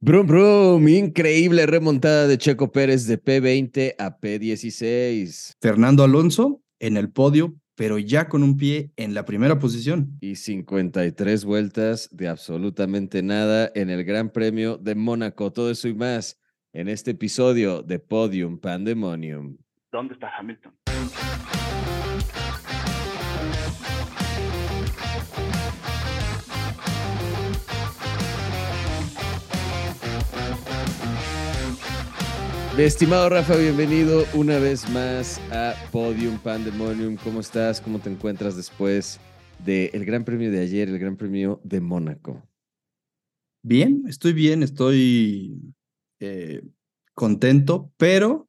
Brum, brum, increíble remontada de Checo Pérez de P20 a P16. Fernando Alonso en el podio, pero ya con un pie en la primera posición. Y 53 vueltas de absolutamente nada en el Gran Premio de Mónaco. Todo eso y más en este episodio de Podium Pandemonium. ¿Dónde está Hamilton? Mi estimado Rafa, bienvenido una vez más a Podium Pandemonium. ¿Cómo estás? ¿Cómo te encuentras después del Gran Premio de ayer, el Gran Premio de Mónaco? Bien, estoy contento, pero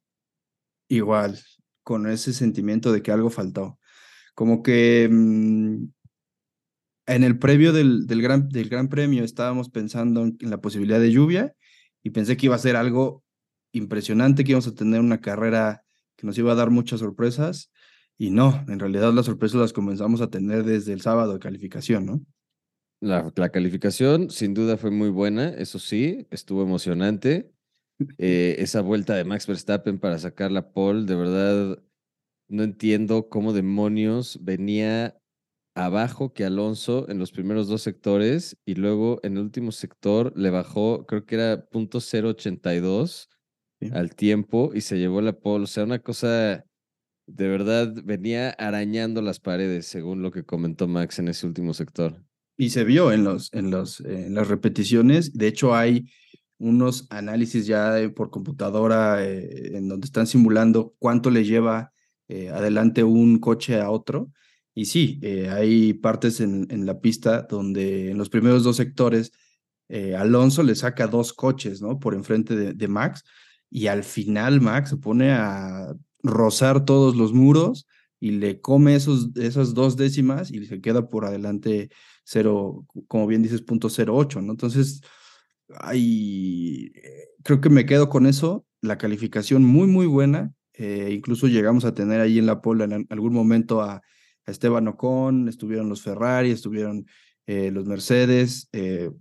igual, con ese sentimiento de que algo faltó. Como que en el previo del Gran Premio estábamos pensando en la posibilidad de lluvia y pensé que iba a ser algo impresionante, que íbamos a tener una carrera que nos iba a dar muchas sorpresas, y no, en realidad las sorpresas las comenzamos a tener desde el sábado de calificación, ¿no? La calificación sin duda fue muy buena, eso sí, estuvo emocionante. Esa vuelta de Max Verstappen para sacar la pole, de verdad no entiendo cómo demonios venía abajo que Alonso en los primeros dos sectores, y luego en el último sector le bajó, creo que era .082 al tiempo, y se llevó la pole. O sea, una cosa de verdad, venía arañando las paredes, según lo que comentó Max en ese último sector. Y se vio en las repeticiones. De hecho, hay unos análisis ya por computadora en donde están simulando cuánto le lleva adelante un coche a otro. Y sí, hay partes en la pista donde en los primeros dos sectores Alonso le saca dos coches, ¿no?, por enfrente de Max. Y al final Max se pone a rozar todos los muros y le come esas dos décimas y se queda por adelante 0, como bien dices, .08, ¿no? Entonces, creo que me quedo con eso. La calificación muy, muy buena. Incluso llegamos a tener ahí en la pole en algún momento a Esteban Ocon, estuvieron los Ferrari, estuvieron los Mercedes,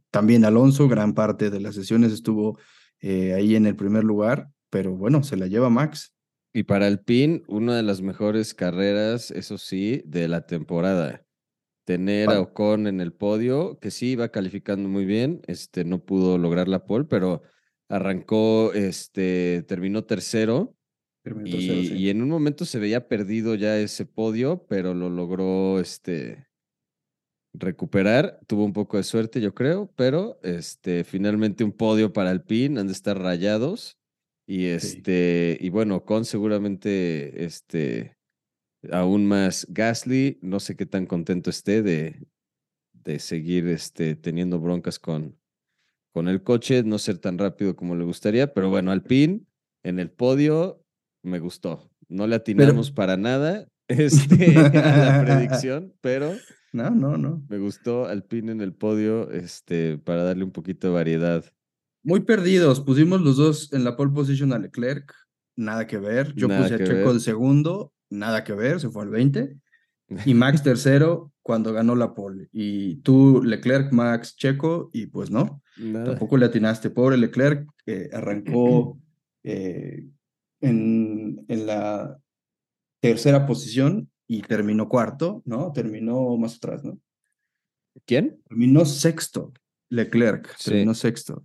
también Alonso, gran parte de las sesiones estuvo ahí en el primer lugar, pero bueno, se la lleva Max. Y para Alpine, una de las mejores carreras, eso sí, de la temporada. Tener a Ocon en el podio, que sí iba calificando muy bien, no pudo lograr la pole, pero arrancó, terminó tercero. Sí. Y en un momento se veía perdido ya ese podio, pero lo logró recuperar, tuvo un poco de suerte, yo creo, pero finalmente un podio para Alpine, han de estar rayados, y sí. Y bueno, Ocon seguramente aún más. Gasly, no sé qué tan contento esté de seguir teniendo broncas con el coche, no ser tan rápido como le gustaría, pero bueno, Alpine en el podio me gustó, no le atinamos para nada a la predicción, pero No. Me gustó Alpine en el podio, para darle un poquito de variedad. Muy perdidos, pusimos los dos en la pole position a Leclerc, nada que ver. Yo puse a Checo de segundo, nada que ver, se fue al 20. Y Max tercero cuando ganó la pole. Y tú, Leclerc, Max, Checo, y pues no, nada. Tampoco le atinaste. Pobre Leclerc, arrancó en la tercera posición. Y terminó cuarto, ¿no? Terminó más atrás, ¿no? ¿Quién? Terminó sexto, Leclerc. Sí. Terminó sexto.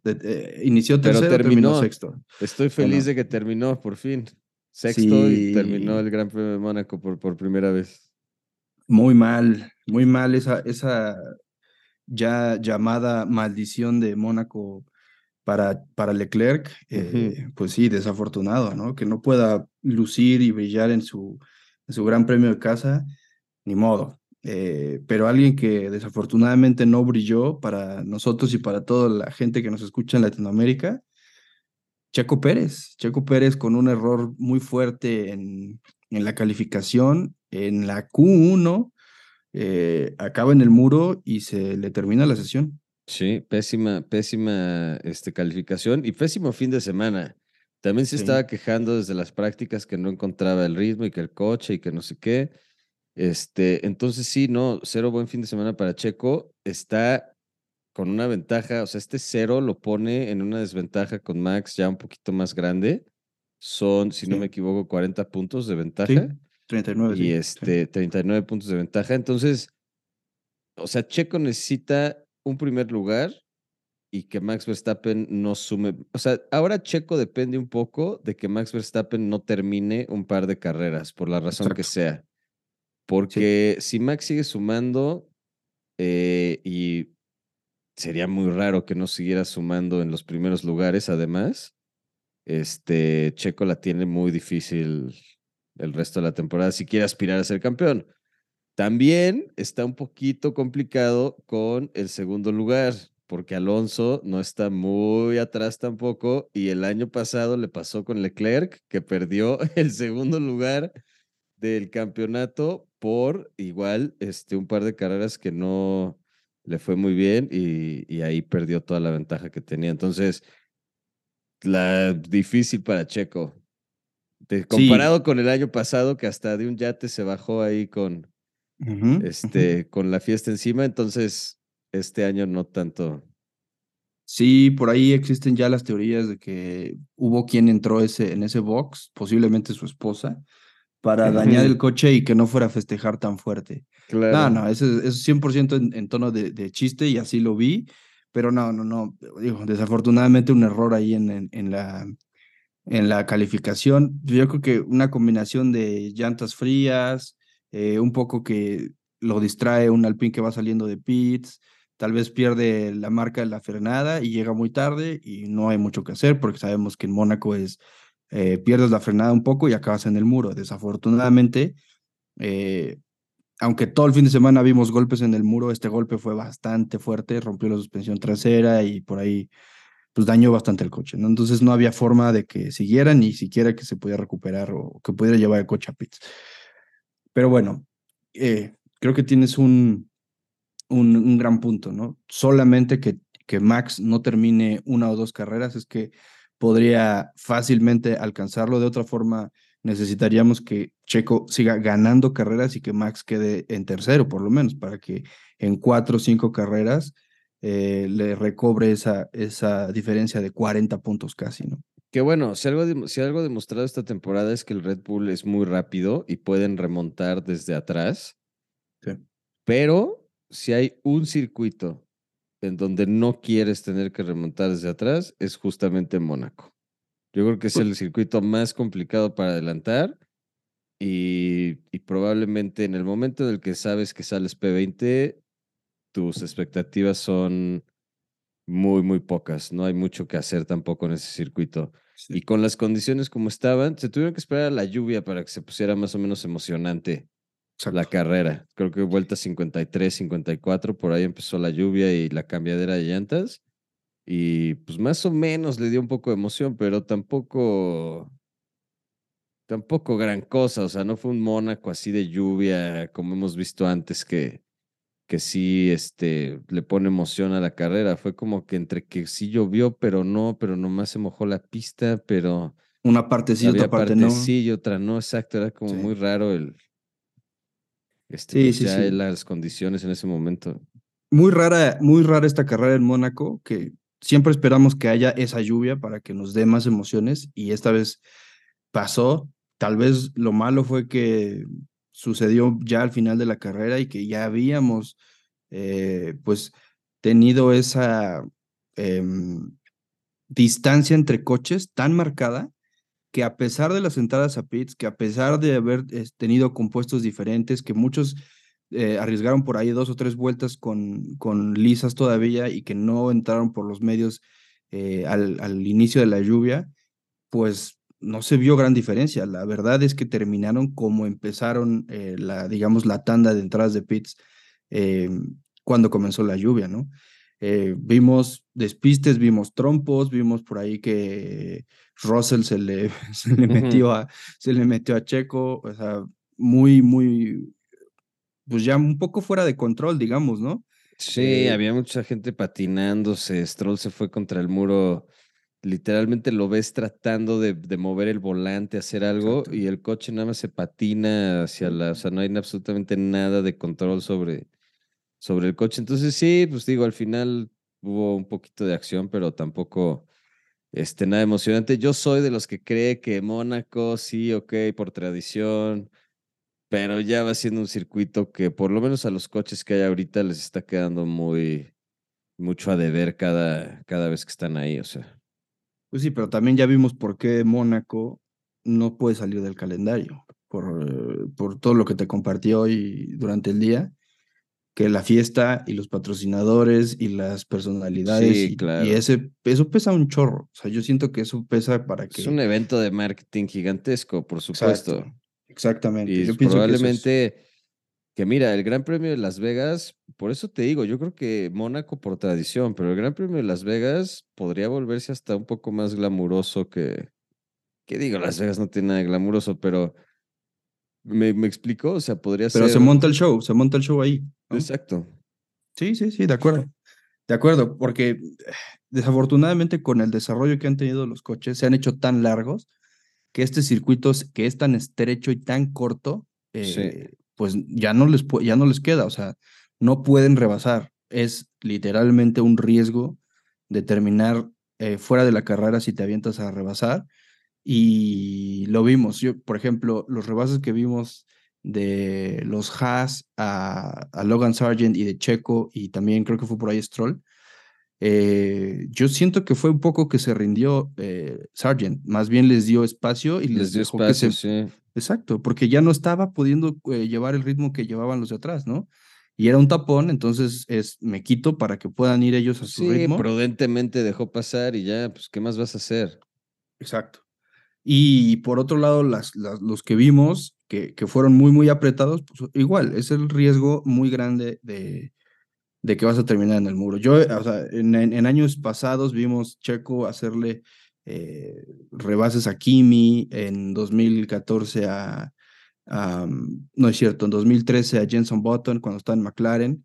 Inició tercero, pero terminó sexto. Estoy feliz de que terminó, por fin. Sexto, sí. Y terminó el Gran Premio de Mónaco por primera vez. Muy mal esa ya llamada maldición de Mónaco para Leclerc. Uh-huh. Pues sí, desafortunado, ¿no? Que no pueda lucir y brillar en su Gran Premio de casa, ni modo. Pero alguien que desafortunadamente no brilló para nosotros y para toda la gente que nos escucha en Latinoamérica, Checo Pérez con un error muy fuerte en la calificación, en la Q1, acaba en el muro y se le termina la sesión. Sí, pésima calificación y pésimo fin de semana. También se estaba quejando desde las prácticas que no encontraba el ritmo y que el coche y que no sé qué. Entonces sí, no, cero buen fin de semana para Checo. Está con una ventaja, o sea, este cero lo pone en una desventaja con Max ya un poquito más grande. Son, si no me equivoco, 40 puntos de ventaja. Sí, 39. Y 39 puntos de ventaja. Entonces, o sea, Checo necesita un primer lugar y que Max Verstappen no sume. O sea, ahora Checo depende un poco de que Max Verstappen no termine un par de carreras, por la razón que sea. Porque si Max sigue sumando, y sería muy raro que no siguiera sumando en los primeros lugares, además, Checo la tiene muy difícil el resto de la temporada si quiere aspirar a ser campeón. También está un poquito complicado con el segundo lugar, porque Alonso no está muy atrás tampoco, y el año pasado le pasó con Leclerc, que perdió el segundo lugar del campeonato por igual un par de carreras que no le fue muy bien, y ahí perdió toda la ventaja que tenía. Entonces, difícil para Checo. Comparado con el año pasado, que hasta de un yate se bajó ahí con, con la fiesta encima. Entonces, este año no tanto. Sí, por ahí existen ya las teorías de que hubo quien entró en ese box, posiblemente su esposa, para dañar el coche y que no fuera a festejar tan fuerte. Claro. No, eso es 100% en tono de chiste, y así lo vi, pero no. Digo, desafortunadamente un error ahí en la calificación. Yo creo que una combinación de llantas frías, un poco que lo distrae un Alpine que va saliendo de pits, tal vez pierde la marca de la frenada y llega muy tarde y no hay mucho que hacer, porque sabemos que en Mónaco es... pierdes la frenada un poco y acabas en el muro. Desafortunadamente, aunque todo el fin de semana vimos golpes en el muro, este golpe fue bastante fuerte, rompió la suspensión trasera y por ahí pues dañó bastante el coche, ¿no? Entonces no había forma de que siguiera, ni siquiera que se pudiera recuperar o que pudiera llevar el coche a pits. Pero bueno, creo que tienes un gran punto, ¿no? Solamente que Max no termine una o dos carreras es que podría fácilmente alcanzarlo. De otra forma, necesitaríamos que Checo siga ganando carreras y que Max quede en tercero, por lo menos, para que en 4 o 5 carreras le recobre esa diferencia de 40 puntos casi, ¿no? Que bueno, si algo demostrado esta temporada es que el Red Bull es muy rápido y pueden remontar desde atrás. Sí. Pero si hay un circuito en donde no quieres tener que remontar desde atrás, es justamente Mónaco. Yo creo que es el circuito más complicado para adelantar, y probablemente en el momento en el que sabes que sales P20, tus expectativas son muy, muy pocas. No hay mucho que hacer tampoco en ese circuito. Sí. Y con las condiciones como estaban, se tuvieron que esperar a la lluvia para que se pusiera más o menos emocionante. Exacto. La carrera, creo que vuelta 53, 54, por ahí empezó la lluvia y la cambiadera de llantas, y pues más o menos le dio un poco de emoción, pero tampoco gran cosa. O sea, no fue un Mónaco así de lluvia como hemos visto antes, que sí le pone emoción a la carrera. Fue como que entre que sí llovió, pero nomás se mojó la pista, pero... Una parte sí, otra parte no. Una parte sí y otra no, exacto, era como muy raro el... Sí. Las condiciones en ese momento. Muy rara esta carrera en Mónaco, que siempre esperamos que haya esa lluvia para que nos dé más emociones, y esta vez pasó. Tal vez lo malo fue que sucedió ya al final de la carrera y que ya habíamos pues tenido esa distancia entre coches tan marcada, que a pesar de las entradas a pits, que a pesar de haber tenido compuestos diferentes, que muchos arriesgaron por ahí 2 o 3 vueltas con lisas todavía y que no entraron por los medios al inicio de la lluvia, pues no se vio gran diferencia. La verdad es que terminaron como empezaron la tanda de entradas de pits cuando comenzó la lluvia, ¿no? Vimos despistes, vimos trompos, vimos por ahí que Russell se le metió a Checo, o sea, muy, muy, pues ya un poco fuera de control, digamos, ¿no? Sí, había mucha gente patinándose. Stroll se fue contra el muro, literalmente lo ves tratando de mover el volante, hacer algo, exacto, y el coche nada más se patina hacia o sea, no hay absolutamente nada de control sobre el coche. Entonces sí, pues digo, al final hubo un poquito de acción, pero tampoco nada emocionante. Yo soy de los que cree que Mónaco, sí, ok, por tradición, pero ya va siendo un circuito que por lo menos a los coches que hay ahorita les está quedando mucho a deber cada vez que están ahí, o sea. Pues sí, pero también ya vimos por qué Mónaco no puede salir del calendario, por todo lo que te compartí hoy durante el día, que la fiesta y los patrocinadores y las personalidades, sí, claro. Y eso pesa un chorro, o sea, yo siento que eso pesa para que... Es un evento de marketing gigantesco, por supuesto. Exacto. Exactamente. Y yo probablemente, que mira, el Gran Premio de Las Vegas, por eso te digo, yo creo que Mónaco por tradición, pero el Gran Premio de Las Vegas podría volverse hasta un poco más glamuroso que digo, Las Vegas no tiene nada de glamuroso, pero me explico, o sea, podría ser... Pero se monta el show ahí, ¿no? Exacto. Sí, de acuerdo. De acuerdo, porque desafortunadamente con el desarrollo que han tenido los coches, se han hecho tan largos que este circuito que es tan estrecho y tan corto, sí. Pues ya no les queda, o sea, no pueden rebasar. Es literalmente un riesgo de terminar fuera de la carrera si te avientas a rebasar, y lo vimos. Yo, por ejemplo, los rebases que vimos de los Haas a Logan Sargeant y de Checo, y también creo que fue por ahí Stroll, yo siento que fue un poco que se rindió Sargeant, más bien les dio espacio y les dejó espacio, que se... Sí. Exacto, porque ya no estaba pudiendo llevar el ritmo que llevaban los de atrás, ¿no? Y era un tapón, entonces me quito para que puedan ir ellos a su ritmo. Sí, prudentemente dejó pasar y ya, pues, ¿qué más vas a hacer? Exacto. Y por otro lado, los que vimos, que fueron muy, muy apretados, pues igual, es el riesgo muy grande de que vas a terminar en el muro. Yo, o sea, en años pasados vimos Checo hacerle rebases a Kimi, en 2014 en 2013 a Jenson Button cuando estaba en McLaren,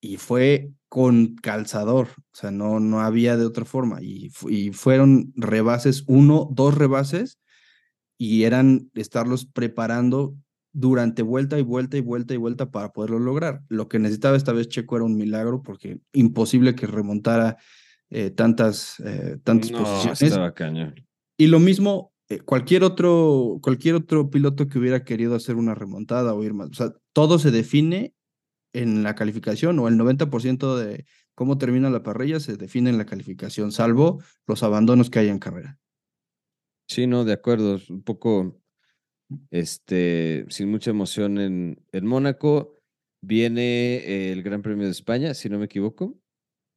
y fue con calzador, o sea, no había de otra forma, y fueron rebases, 1, 2 rebases, y eran estarlos preparando durante vuelta y vuelta y vuelta y vuelta para poderlo lograr. Lo que necesitaba esta vez Checo era un milagro, porque imposible que remontara tantas posiciones. Estaba cañón. Y lo mismo, cualquier otro piloto que hubiera querido hacer una remontada o ir más. O sea, todo se define en la calificación, o el 90% de cómo termina la parrilla se define en la calificación, salvo los abandonos que hay en carrera. Sí, no, de acuerdo. Un poco... sin mucha emoción en Mónaco. Viene el Gran Premio de España, si no me equivoco.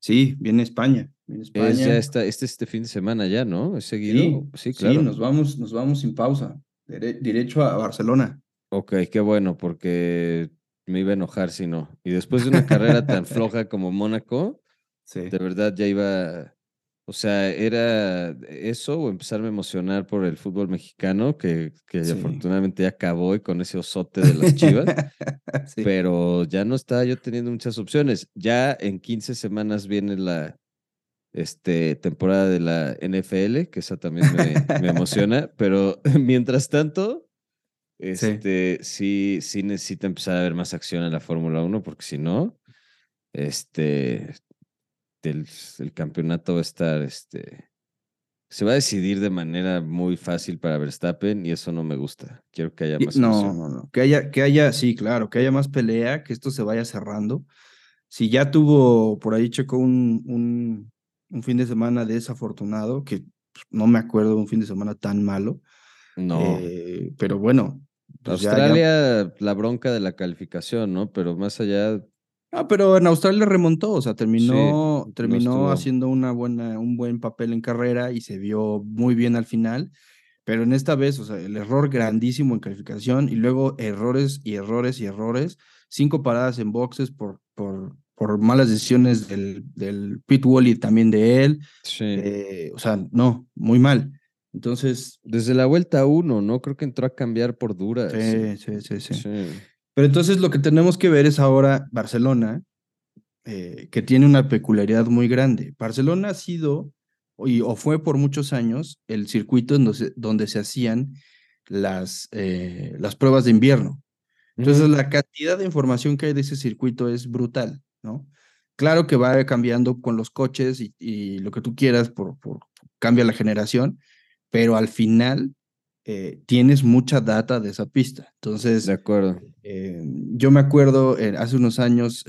Sí, viene España. Es ya este fin de semana ya, ¿no? ¿Es seguido? Sí, claro. Sí, nos vamos sin pausa, derecho a Barcelona. Ok, qué bueno, porque me iba a enojar si no. Y después de una carrera tan floja como Mónaco, sí. De verdad ya iba... O sea, era eso o empezarme a emocionar por el fútbol mexicano, que sí. Afortunadamente ya acabó, y con ese osote de las Chivas. Sí. Pero ya no estaba yo teniendo muchas opciones. Ya en 15 semanas viene la temporada de la NFL, que esa también me emociona. Pero mientras tanto, sí necesita empezar a haber más acción en la Fórmula 1, porque si no, El campeonato va a estar, se va a decidir de manera muy fácil para Verstappen, y eso no me gusta. Quiero que haya más emoción. No. Que haya, sí, claro, que haya más pelea, que esto se vaya cerrando. Si ya tuvo por ahí Checo un fin de semana desafortunado, que no me acuerdo de un fin de semana tan malo. No. Pero bueno. Pues Australia, la bronca de la calificación, ¿no? Pero más allá... Ah, pero en Australia remontó, o sea, terminó haciendo un buen papel en carrera y se vio muy bien al final, pero en esta vez, o sea, el error grandísimo en calificación, y luego errores y errores y errores, 5 paradas en boxes por malas decisiones del pit wall y también de él, sí. O sea, no, muy mal. Entonces... Desde la vuelta 1, ¿no? Creo que entró a cambiar por duras. Sí. Pero entonces lo que tenemos que ver es ahora Barcelona, que tiene una peculiaridad muy grande. Barcelona ha sido, o fue por muchos años, el circuito donde se hacían las pruebas de invierno. Entonces, la cantidad de información que hay de ese circuito es brutal, ¿no? Claro que va cambiando con los coches y lo que tú quieras, cambia la generación, pero al final tienes mucha data de esa pista. Entonces, de acuerdo. Yo me acuerdo hace unos años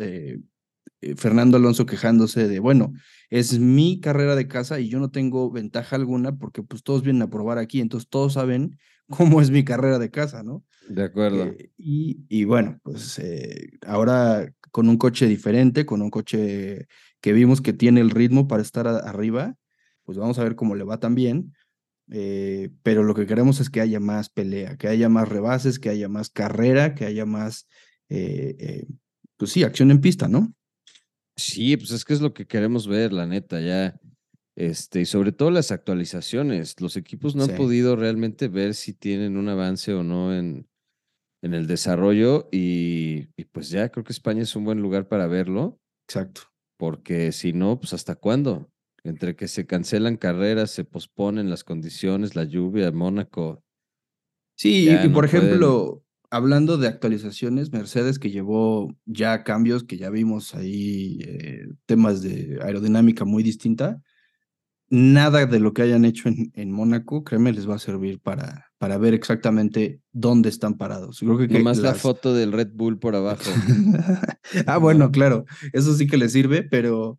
Fernando Alonso quejándose de, bueno, es mi carrera de casa y yo no tengo ventaja alguna porque pues todos vienen a probar aquí, entonces todos saben cómo es mi carrera de casa, ¿no? De acuerdo. Y bueno, pues ahora con un coche diferente, con un coche que vimos que tiene el ritmo para estar arriba, pues vamos a ver cómo le va también, pero lo que queremos es que haya más pelea, que haya más rebases, que haya más carrera, que haya más, pues sí, acción en pista, ¿no? Sí, pues es que es lo que queremos ver, la neta, ya. Y sobre todo las actualizaciones. Los equipos no han podido realmente ver si tienen un avance o no en el desarrollo y pues ya creo que España es un buen lugar para verlo. Exacto. Porque si no, pues ¿hasta cuándo? Entre que se cancelan carreras, se posponen las condiciones, la lluvia, Mónaco. Sí, y por ejemplo, hablando de actualizaciones, Mercedes que llevó ya cambios que ya vimos ahí, temas de aerodinámica muy distinta. Nada de lo que hayan hecho en Mónaco, créeme, les va a servir para ver exactamente dónde están parados. Creo que nomás la foto del Red Bull por abajo. Ah, bueno, claro, eso sí que les sirve, pero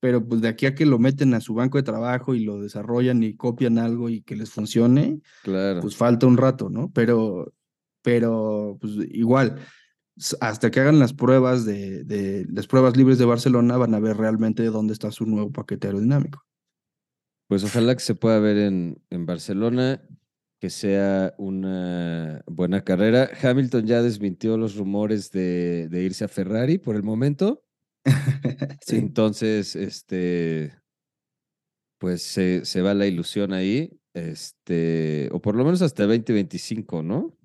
pues de aquí a que lo meten a su banco de trabajo y lo desarrollan y copian algo y que les funcione, claro, pues falta un rato, ¿no? Pero pues igual, hasta que hagan las pruebas de las pruebas libres de Barcelona van a ver realmente dónde está su nuevo paquete aerodinámico. Pues ojalá que se pueda ver en Barcelona, que sea una buena carrera. Hamilton ya desmintió los rumores de irse a Ferrari por el momento. Sí. Entonces, pues se va la ilusión ahí, o por lo menos hasta 2025, ¿no?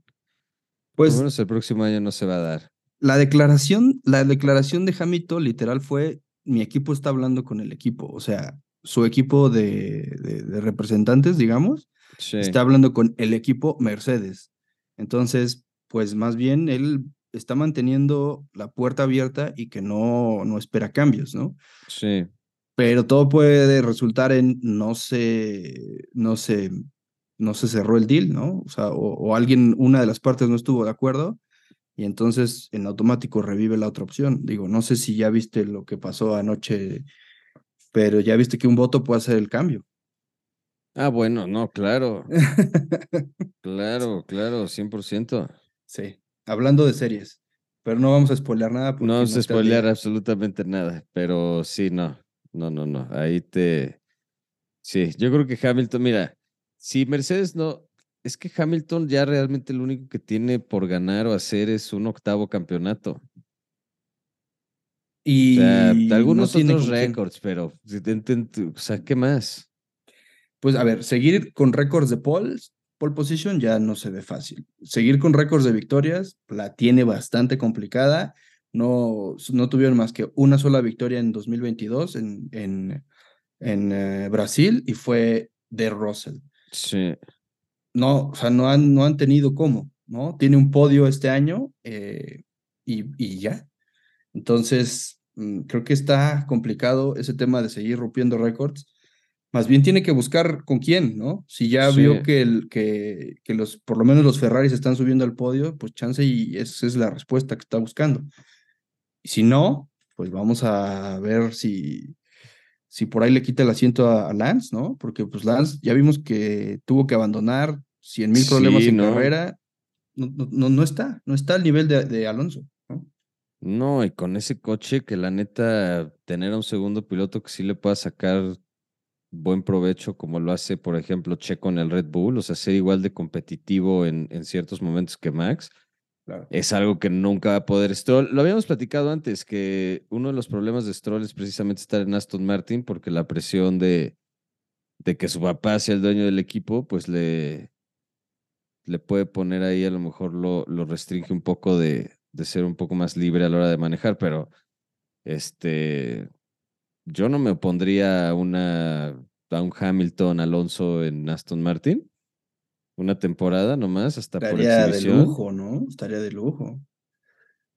Pues por lo menos el próximo año no se va a dar. La declaración de Hamilton literal fue, mi equipo está hablando con el equipo, o sea, su equipo de representantes, digamos, sí, está hablando con el equipo Mercedes. Entonces, pues más bien él está manteniendo la puerta abierta y que no espera cambios, ¿no? Sí. Pero todo puede resultar en no se cerró el deal, ¿no? O sea, o alguien, una de las partes no estuvo de acuerdo y entonces en automático revive la otra opción. Digo, no sé si ya viste lo que pasó anoche, pero ya viste que un voto puede hacer el cambio. Ah, bueno, no, claro. Claro, 100%. Sí, hablando de series, pero no vamos a spoilear nada. No vamos a spoilear absolutamente nada, pero sí, no, ahí te... Sí, yo creo que Hamilton, mira, si Mercedes no... Es que Hamilton ya realmente lo único que tiene por ganar o hacer es un octavo campeonato. Y o sea, algunos no otros récords, pero o sea, ¿qué más? Pues a ver, seguir con récords de pole position ya no se ve fácil. Seguir con récords de victorias la tiene bastante complicada. No tuvieron más que una sola victoria en 2022 en Brasil y fue de Russell. Sí. No, o sea, no han tenido cómo, ¿no? Tiene un podio este año y ya. Entonces, creo que está complicado ese tema de seguir rompiendo récords. Más bien tiene que buscar con quién, ¿no? Si ya vio que los, por lo menos los Ferraris están subiendo al podio, pues chance y esa es la respuesta que está buscando. Y si no, pues vamos a ver si por ahí le quita el asiento a Lance, ¿no? Porque pues Lance ya vimos que tuvo que abandonar 100,000 problemas carrera. No está al nivel de Alonso. No, y con ese coche que la neta, tener a un segundo piloto que sí le pueda sacar buen provecho como lo hace, por ejemplo, Checo en el Red Bull, o sea, ser igual de competitivo en ciertos momentos que Max, claro, es algo que nunca va a poder Stroll. Lo habíamos platicado antes, que uno de los problemas de Stroll es precisamente estar en Aston Martin porque la presión de que su papá sea el dueño del equipo, pues le puede poner ahí, a lo mejor lo restringe un poco de ser un poco más libre a la hora de manejar, pero yo no me opondría a un Hamilton Alonso en Aston Martin una temporada nomás, hasta estaría por exhibición. Estaría de lujo, ¿no?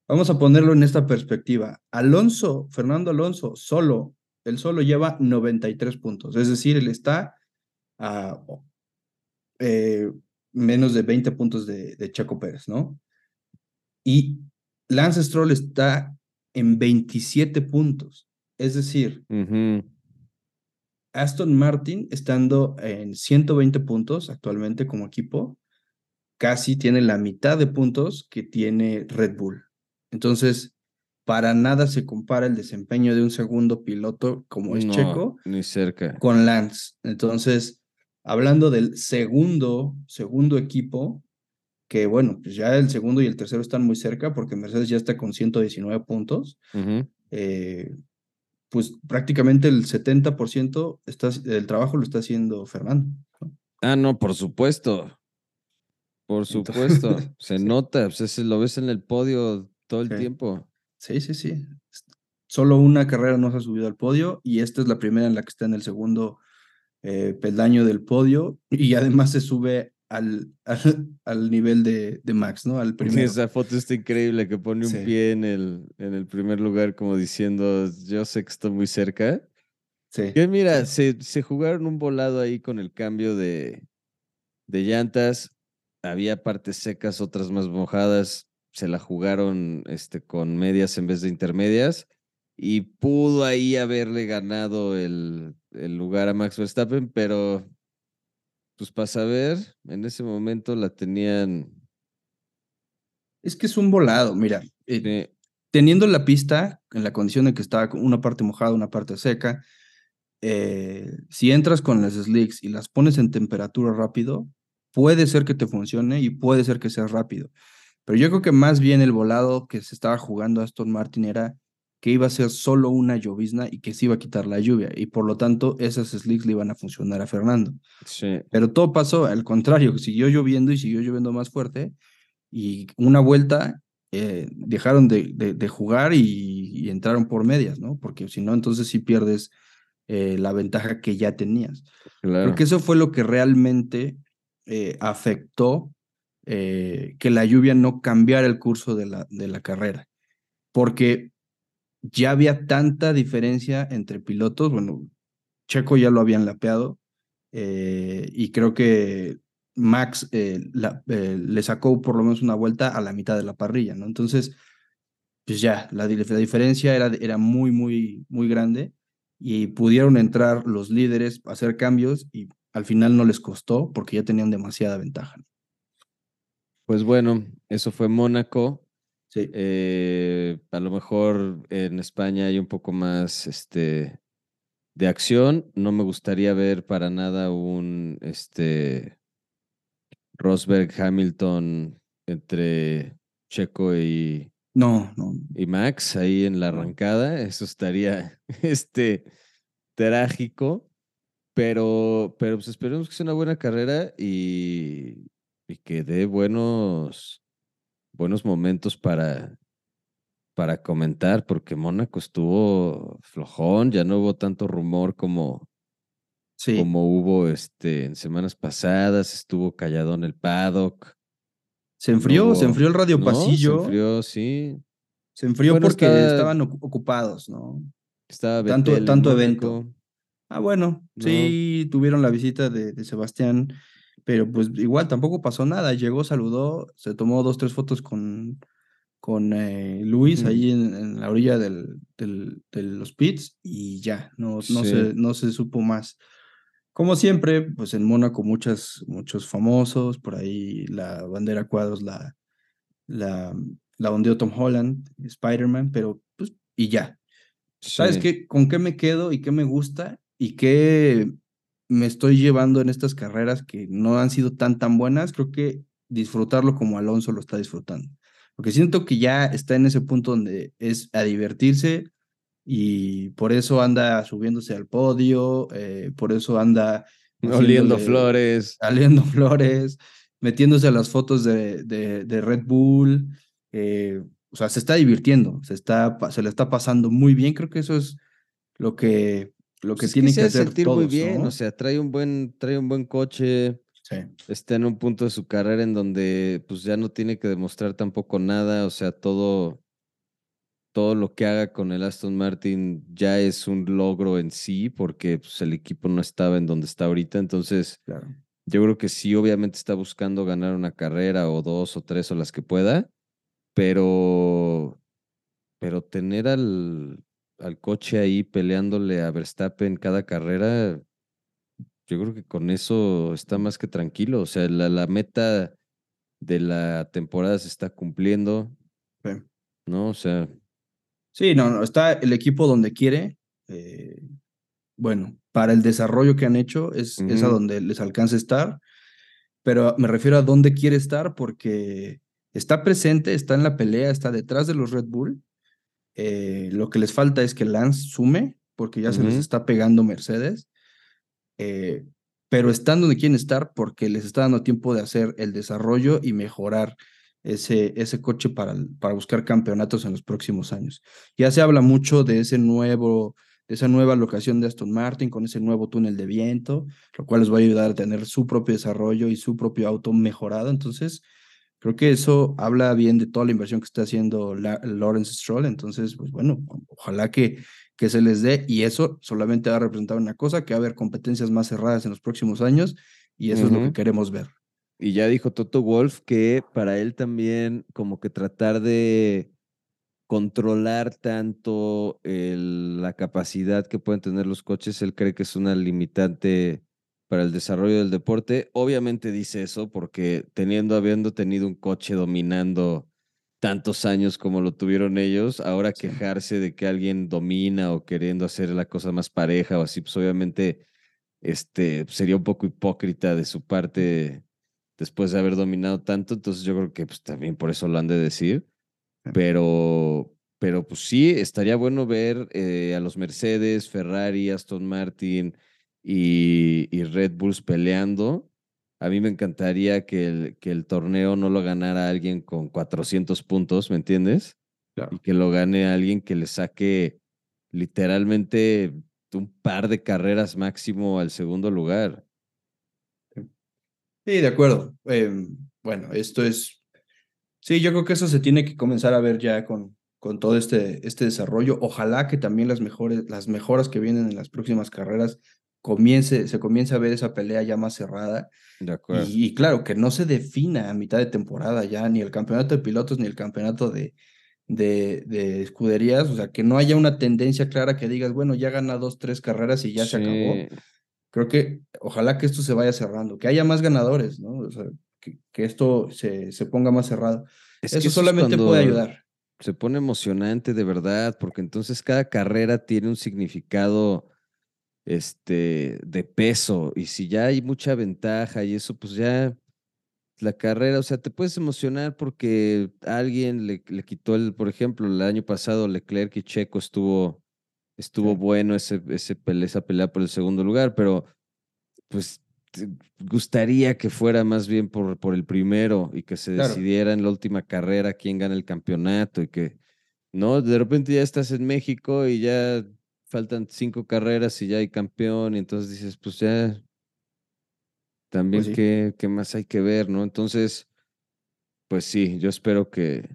Vamos a ponerlo en esta perspectiva. Alonso, Fernando Alonso, solo, él solo lleva 93 puntos. Es decir, él está a menos de 20 puntos de Checo Pérez, ¿no? Y Lance Stroll está en 27 puntos. Es decir, Aston Martin, estando en 120 puntos actualmente como equipo, casi tiene la mitad de puntos que tiene Red Bull. Entonces, para nada se compara el desempeño de un segundo piloto como es Checo, ni cerca, con Lance. Entonces, hablando del segundo equipo, que bueno, pues ya el segundo y el tercero están muy cerca porque Mercedes ya está con 119 puntos. Pues prácticamente el 70% del trabajo lo está haciendo Fernando, ¿no? Ah, no, por supuesto. Por supuesto. Entonces, se nota, pues lo ves en el podio todo el tiempo. Sí. Solo una carrera no se ha subido al podio y esta es la primera en la que está en el segundo peldaño del podio y además se sube al nivel de Max, ¿no? Al primero. Esa foto está increíble, que pone un pie en el primer lugar como diciendo, yo sé que estoy muy cerca. Sí. Que mira, se jugaron un volado ahí con el cambio de llantas. Había partes secas, otras más mojadas. Se la jugaron con medias en vez de intermedias. Y pudo ahí haberle ganado el lugar a Max Verstappen, pero... pues para saber, en ese momento la tenían... Es que es un volado, mira. Teniendo la pista, en la condición en que estaba con una parte mojada, una parte seca, si entras con las slicks y las pones en temperatura rápido, puede ser que te funcione y puede ser que sea rápido. Pero yo creo que más bien el volado que se estaba jugando a Aston Martin era que iba a ser solo una llovizna y que se iba a quitar la lluvia, y por lo tanto esas slicks le iban a funcionar a Fernando. Sí. Pero todo pasó al contrario, siguió lloviendo y siguió lloviendo más fuerte, y una vuelta dejaron de jugar y entraron por medias, ¿no? Porque si no, entonces sí pierdes la ventaja que ya tenías. Claro. Porque eso fue lo que realmente afectó que la lluvia no cambiara el curso de la carrera. Porque... ya había tanta diferencia entre pilotos. Bueno, Checo ya lo habían lapeado y creo que Max le sacó por lo menos una vuelta a la mitad de la parrilla, ¿no? Entonces, pues ya, la diferencia era muy, muy, muy grande y pudieron entrar los líderes a hacer cambios y al final no les costó porque ya tenían demasiada ventaja, ¿no? Pues bueno, eso fue Mónaco. Sí. A lo mejor en España hay un poco más de acción. No me gustaría ver para nada un Rosberg-Hamilton entre Checo y y Max ahí en la arrancada. Eso estaría trágico, pero pues esperemos que sea una buena carrera y que dé buenos momentos para comentar, porque Mónaco estuvo flojón, ya no hubo tanto rumor como hubo en semanas pasadas, estuvo calladón el paddock. Se enfrió el radio pasillo. Se enfrió, sí. Se enfrió porque estaban ocupados, ¿no? Estaba tanto evento. Ah, bueno, sí, tuvieron la visita de Sebastián. Pero pues igual tampoco pasó nada. Llegó, saludó, se tomó 2-3 fotos con Luis ahí en la orilla de los pits y ya, no se supo más. Como siempre, pues en Mónaco muchos famosos, por ahí la bandera cuadros la ondeó Tom Holland, Spider-Man, pero pues y ya. Sí. ¿Sabes qué? ¿Con qué me quedo y qué me gusta y qué me estoy llevando en estas carreras que no han sido tan buenas? Creo que disfrutarlo como Alonso lo está disfrutando. Porque siento que ya está en ese punto donde es a divertirse y por eso anda subiéndose al podio, por eso anda... oliendo flores, metiéndose a las fotos de Red Bull. O sea, se está divirtiendo, se le está pasando muy bien. Creo que eso es lo que pues tienen que hacer sentir todos, muy bien, ¿no? O sea, trae un buen coche, sí. Está en un punto de su carrera en donde pues ya no tiene que demostrar tampoco nada, o sea, todo todo lo que haga con el Aston Martin ya es un logro en sí, porque pues, el equipo no estaba en donde está ahorita. Entonces, claro, yo creo que sí, obviamente está buscando ganar una carrera o dos o tres o las que pueda, pero tener al coche ahí peleándole a Verstappen cada carrera, yo creo que con eso está más que tranquilo. O sea, la meta de la temporada se está cumpliendo. Sí. ¿No? O sea... Sí, no, está el equipo donde quiere. Bueno, para el desarrollo que han hecho es a donde les alcanza estar, pero me refiero a dónde quiere estar porque está presente, está en la pelea, está detrás de los Red Bull. Lo que les falta es que Lance sume, porque ya se les está pegando Mercedes, pero están donde quieren estar porque les está dando tiempo de hacer el desarrollo y mejorar ese coche para buscar campeonatos en los próximos años. Ya se habla mucho de esa nueva locación de Aston Martin con ese nuevo túnel de viento, lo cual les va a ayudar a tener su propio desarrollo y su propio auto mejorado. Entonces, creo que eso habla bien de toda la inversión que está haciendo Lawrence Stroll. Entonces, pues bueno, ojalá que se les dé, y eso solamente va a representar una cosa, que va a haber competencias más cerradas en los próximos años, y eso es lo que queremos ver. Y ya dijo Toto Wolff que para él también como que tratar de controlar tanto la capacidad que pueden tener los coches, él cree que es una limitante para el desarrollo del deporte. Obviamente dice eso porque habiendo tenido un coche dominando tantos años como lo tuvieron ellos, ahora quejarse de que alguien domina o queriendo hacer la cosa más pareja o así, pues obviamente sería un poco hipócrita de su parte después de haber dominado tanto. Entonces yo creo que pues, también por eso lo han de decir. Pero pues sí, estaría bueno ver a los Mercedes, Ferrari, Aston Martin y Red Bulls peleando. A mí me encantaría que el torneo no lo ganara alguien con 400 puntos, ¿me entiendes? Claro. Y que lo gane alguien que le saque literalmente un par de carreras máximo al segundo lugar. Sí, de acuerdo. Bueno, esto es... Sí, yo creo que eso se tiene que comenzar a ver ya con todo este desarrollo. Ojalá que también las mejoras que vienen en las próximas carreras se comience a ver esa pelea ya más cerrada. De acuerdo. Y claro, que no se defina a mitad de temporada ya ni el campeonato de pilotos ni el campeonato de escuderías. O sea, que no haya una tendencia clara que digas, bueno, ya gana 2, 3 carreras y ya se acabó. Creo que ojalá que esto se vaya cerrando, que haya más ganadores, ¿no? O sea, que esto se ponga más cerrado. Eso solamente puede ayudar. Se pone emocionante de verdad, porque entonces cada carrera tiene un significado de peso, y si ya hay mucha ventaja y eso, pues ya la carrera, o sea, te puedes emocionar porque alguien le quitó por ejemplo, el año pasado Leclerc y Checo estuvo bueno esa pelea por el segundo lugar, pero pues gustaría que fuera más bien por el primero y que se decidiera en la última carrera quién gana el campeonato, y que no, de repente ya estás en México y ya faltan 5 carreras y ya hay campeón, y entonces dices, pues ya también pues sí, ¿qué más hay que ver, ¿no? Entonces, pues sí, yo espero que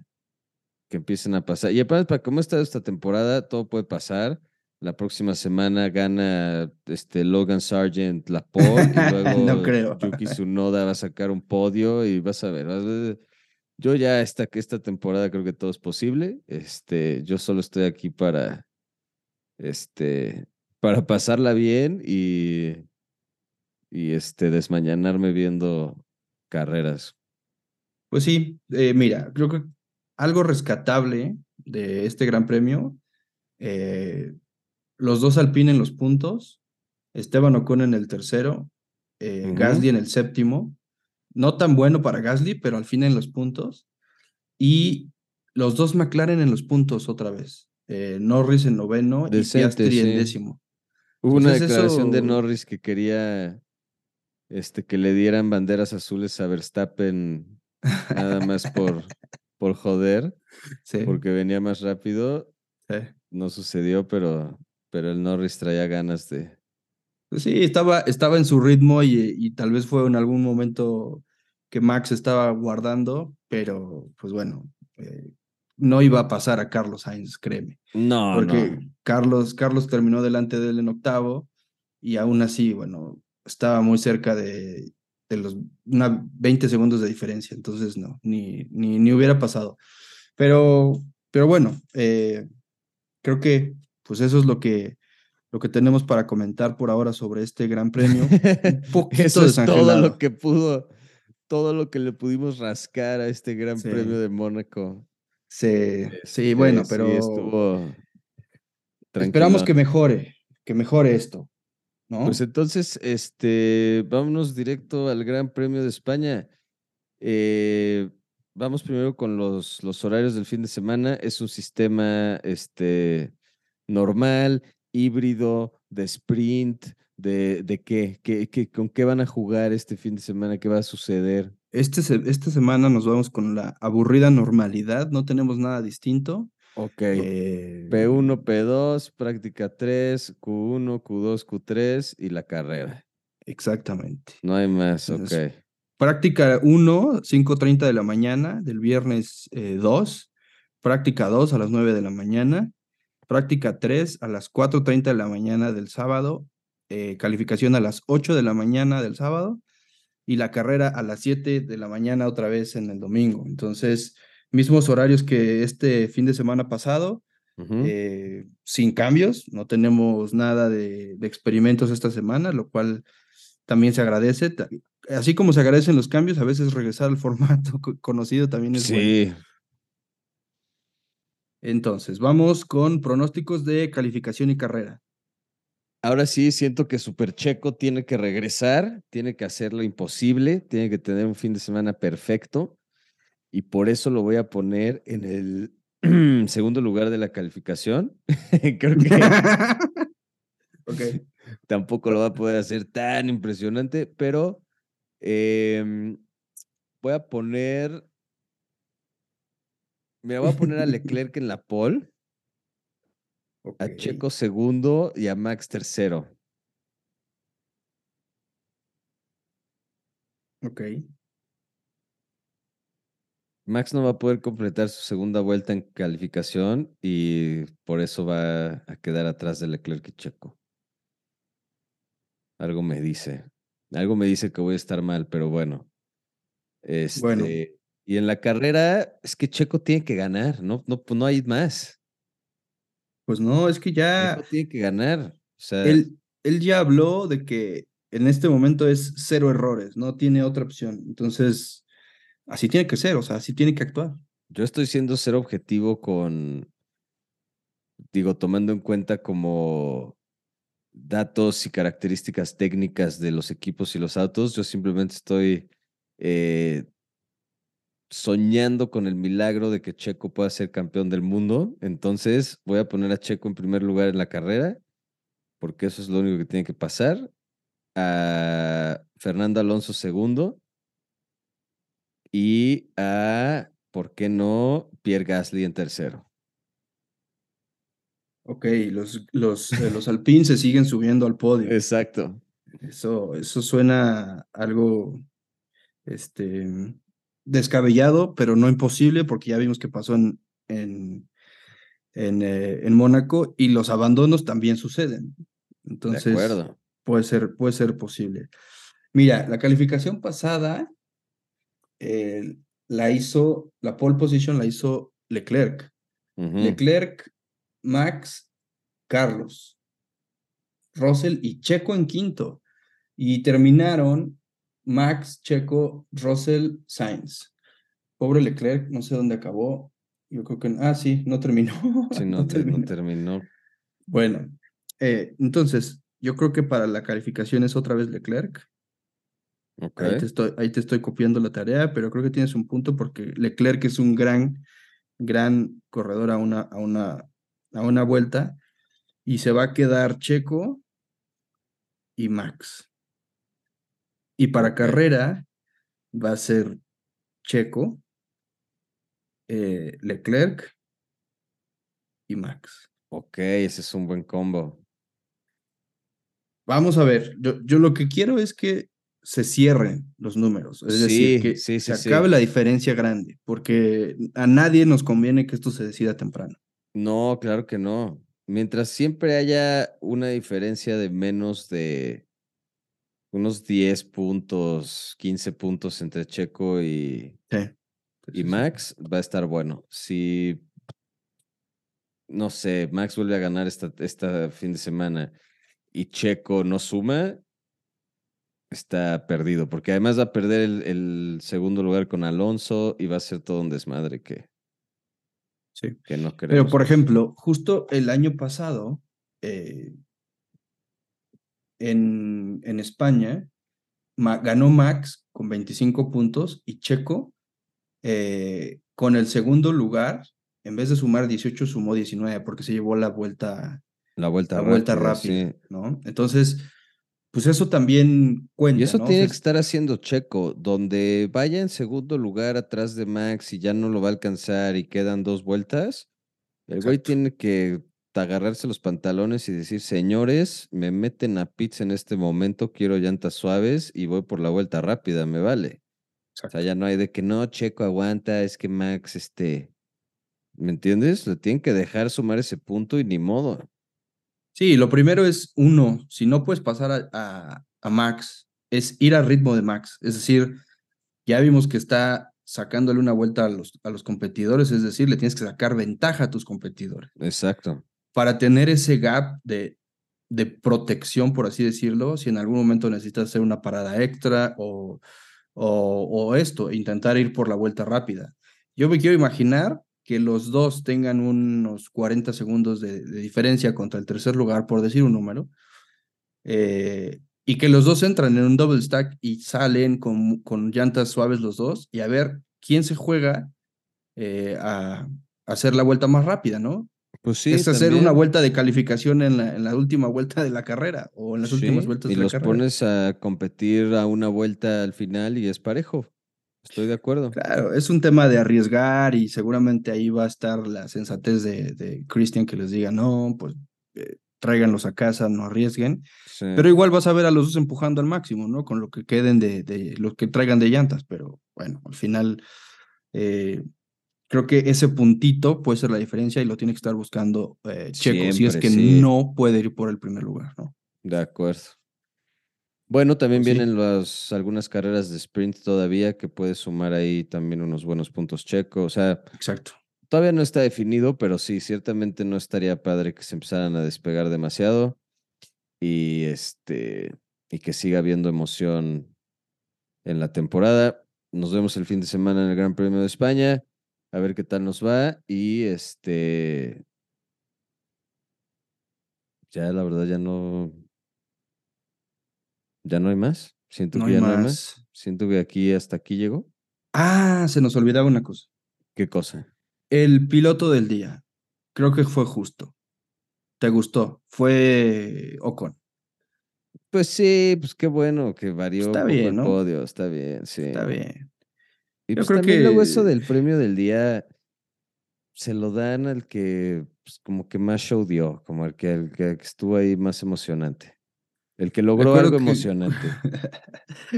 empiecen a pasar. Y aparte, para cómo está esta temporada, todo puede pasar. La próxima semana gana Logan Sargeant la pole, y luego no creo. Yuki Tsunoda va a sacar un podio y vas a ver. Yo ya esta temporada creo que todo es posible. Yo solo estoy aquí para pasarla bien y desmañanarme viendo carreras. Pues sí, mira, creo que algo rescatable de este Gran Premio, los dos Alpine en los puntos, Esteban Ocon en el tercero, Gasly en el séptimo, no tan bueno para Gasly, pero al fin en los puntos, y los dos McLaren en los puntos otra vez, Norris en noveno, decente, y Piastri en décimo. Hubo una declaración de Norris que quería que le dieran banderas azules a Verstappen, nada más por joder, porque venía más rápido. No sucedió, pero el Norris traía ganas de... Sí, estaba en su ritmo y tal vez fue en algún momento que Max estaba guardando, pero pues bueno, no iba a pasar a Carlos Sainz, créeme. No, porque no. Carlos terminó delante de él en octavo y aún así, bueno, estaba muy cerca de los 20 segundos de diferencia, entonces no, ni hubiera pasado. Pero bueno, creo que pues eso es lo que tenemos para comentar por ahora sobre este gran premio. Un poquito eso es todo lo que pudo, todo lo que le pudimos rascar a este gran premio de Mónaco. Sí, bueno, pero sí estuvo esperamos que mejore esto, ¿no? Pues entonces, vámonos directo al Gran Premio de España. Vamos primero con los horarios del fin de semana. Es un sistema normal, híbrido, de sprint, de qué, ¿con qué van a jugar este fin de semana? ¿Qué va a suceder? Esta semana nos vamos con la aburrida normalidad, no tenemos nada distinto. Ok, P1, P2, práctica 3, Q1, Q2, Q3 y la carrera. Exactamente. No hay más, entonces, ok. Práctica 1, 5:30 de la mañana, del viernes 2. Práctica 2 a las 9 de la mañana. Práctica 3 a las 4:30 de la mañana del sábado. Calificación a las 8 de la mañana del sábado. Y la carrera a las 7 de la mañana otra vez en el domingo. Entonces, mismos horarios que este fin de semana pasado, uh-huh. Sin cambios, no tenemos nada de experimentos esta semana, lo cual también se agradece. Así como se agradecen los cambios, a veces regresar al formato conocido también es bueno. Entonces, vamos con pronósticos de calificación y carrera. Ahora sí, siento que Super Checo tiene que regresar, tiene que hacer lo imposible, tiene que tener un fin de semana perfecto y por eso lo voy a poner en el segundo lugar de la calificación. Creo que okay. Tampoco lo va a poder hacer tan impresionante, pero voy a poner a Leclerc en la pole. Okay. A Checo segundo y a Max tercero. Ok. Max no va a poder completar su segunda vuelta en calificación y por eso va a quedar atrás de Leclerc y Checo. Algo me dice que voy a estar mal, pero bueno. Bueno. Y en la carrera es que Checo tiene que ganar, no hay más. Pues no, es que ya... Eso tiene que ganar. O sea, él ya habló de que en este momento es cero errores, no tiene otra opción. Entonces, así tiene que ser, o sea, así tiene que actuar. Yo estoy siendo ser objetivo tomando en cuenta como datos y características técnicas de los equipos y los autos. Yo simplemente estoy soñando con el milagro de que Checo pueda ser campeón del mundo. Entonces voy a poner a Checo en primer lugar en la carrera, porque eso es lo único que tiene que pasar. A Fernando Alonso segundo y a, ¿por qué no?, Pierre Gasly en tercero. Ok, los Alpine se siguen subiendo al podio. Exacto. Eso suena algo descabellado, pero no imposible, porque ya vimos que pasó en Mónaco y los abandonos también suceden. Entonces, puede ser posible. Mira, la calificación pasada la pole position la hizo Leclerc. Uh-huh. Leclerc, Max, Carlos, Russell y Checo en quinto. Y terminaron Max, Checo, Russell, Sainz. Pobre Leclerc, no sé dónde acabó. Yo creo que... Ah, sí, no terminó. Sí, no terminó. Bueno, entonces, yo creo que para la calificación es otra vez Leclerc. Okay. Ahí te estoy copiando la tarea, pero creo que tienes un punto porque Leclerc es un gran, gran corredor a una vuelta y se va a quedar Checo y Max. Y para carrera va a ser Checo, Leclerc y Max. Ok, ese es un buen combo. Vamos a ver. Yo lo que quiero es que se cierren los números, es decir, que se acabe la diferencia grande, porque a nadie nos conviene que esto se decida temprano. No, claro que no. Mientras siempre haya una diferencia de menos de unos 10 puntos, 15 puntos entre Checo y Max, va a estar bueno. Si, no sé, Max vuelve a ganar esta fin de semana y Checo no suma, está perdido, porque además va a perder el segundo lugar con Alonso y va a ser todo un desmadre que no queremos. Pero, por ejemplo, justo el año pasado, en España, ganó Max con 25 puntos y Checo, con el segundo lugar, en vez de sumar 18, sumó 19, porque se llevó la vuelta rápida, sí, ¿no? Entonces, pues eso también cuenta. Y eso, ¿no?, tiene que estar haciendo Checo, donde vaya en segundo lugar atrás de Max y ya no lo va a alcanzar y quedan 2 vueltas, el güey tiene que agarrarse los pantalones y decir, señores, me meten a pits en este momento, quiero llantas suaves y voy por la vuelta rápida, me vale. Exacto. O sea, ya no hay de que no, Checo aguanta, es que Max, ¿me entiendes? Le tienen que dejar sumar ese punto y ni modo. Sí, lo primero es, uno, si no puedes pasar a Max, es ir al ritmo de Max. Es decir, ya vimos que está sacándole una vuelta a los competidores, es decir, le tienes que sacar ventaja a tus competidores. Exacto. Para tener ese gap de protección, por así decirlo, si en algún momento necesitas hacer una parada extra o intentar ir por la vuelta rápida. Yo me quiero imaginar que los dos tengan unos 40 segundos de diferencia contra el tercer lugar, por decir un número, y que los dos entran en un double stack y salen con llantas suaves los dos, y a ver quién se juega a hacer la vuelta más rápida, ¿no? Pues sí, es hacer también una vuelta de calificación en la última vuelta de la carrera, o en las últimas vueltas de la carrera. Y los pones a competir a una vuelta al final y es parejo. Estoy de acuerdo. Claro, es un tema de arriesgar y seguramente ahí va a estar la sensatez de Christian, que les diga, no, pues tráiganlos a casa, no arriesguen. Sí. Pero igual vas a ver a los dos empujando al máximo, ¿no? Con lo que queden de lo que traigan de llantas. Pero bueno, al final creo que ese puntito puede ser la diferencia y lo tiene que estar buscando Checo, si es que no puede ir por el primer lugar, ¿no? De acuerdo. Bueno, también vienen algunas carreras de sprint todavía que puede sumar ahí también unos buenos puntos Checo. O sea, exacto. Todavía no está definido, pero sí, ciertamente no estaría padre que se empezaran a despegar demasiado y, y que siga habiendo emoción en la temporada. Nos vemos el fin de semana en el Gran Premio de España, a ver qué tal nos va y ya la verdad ya no hay más. Siento que hasta aquí llegó. Ah, se nos olvidaba una cosa. ¿Qué cosa? El piloto del día. Creo que fue justo. ¿Te gustó? Fue Ocon. Pues sí, pues qué bueno que varió. Está bien, ¿no? El podio, está bien, sí. Está bien. Y yo pues creo también que luego eso del premio del día se lo dan al que pues, como que más show dio, como al que estuvo ahí más emocionante. El que logró algo emocionante.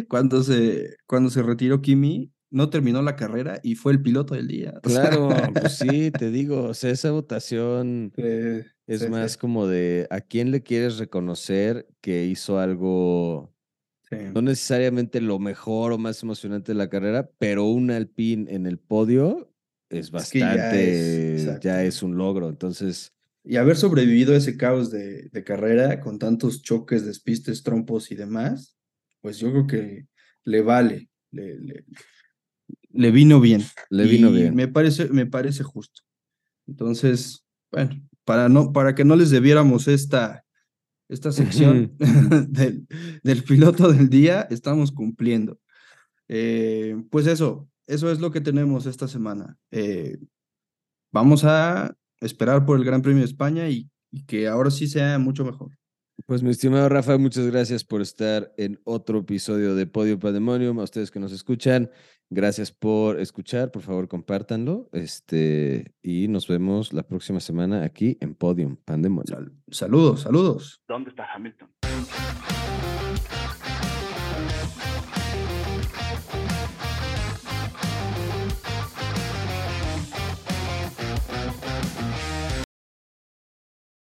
Cuando se retiró Kimi, no terminó la carrera y fue el piloto del día. Claro, pues sí, te digo. O sea, esa votación es más como de a quién le quieres reconocer que hizo algo, no necesariamente lo mejor o más emocionante de la carrera, pero un Alpine en el podio es bastante, ya es un logro. Entonces... Y haber sobrevivido a ese caos de carrera con tantos choques, despistes, trompos y demás, pues yo creo que le vale. Le vino bien. Me parece justo. Entonces, bueno, para que no les debiéramos esta sección del piloto del día, estamos cumpliendo. Pues eso es lo que tenemos esta semana. Vamos a esperar por el Gran Premio de España y que ahora sí sea mucho mejor. Pues mi estimado Rafa, muchas gracias por estar en otro episodio de Podium Pandemonium. A ustedes que nos escuchan, gracias por escuchar, por favor compártanlo, y nos vemos la próxima semana aquí en Podium Pandemonium. Saludos. ¿Dónde está Hamilton?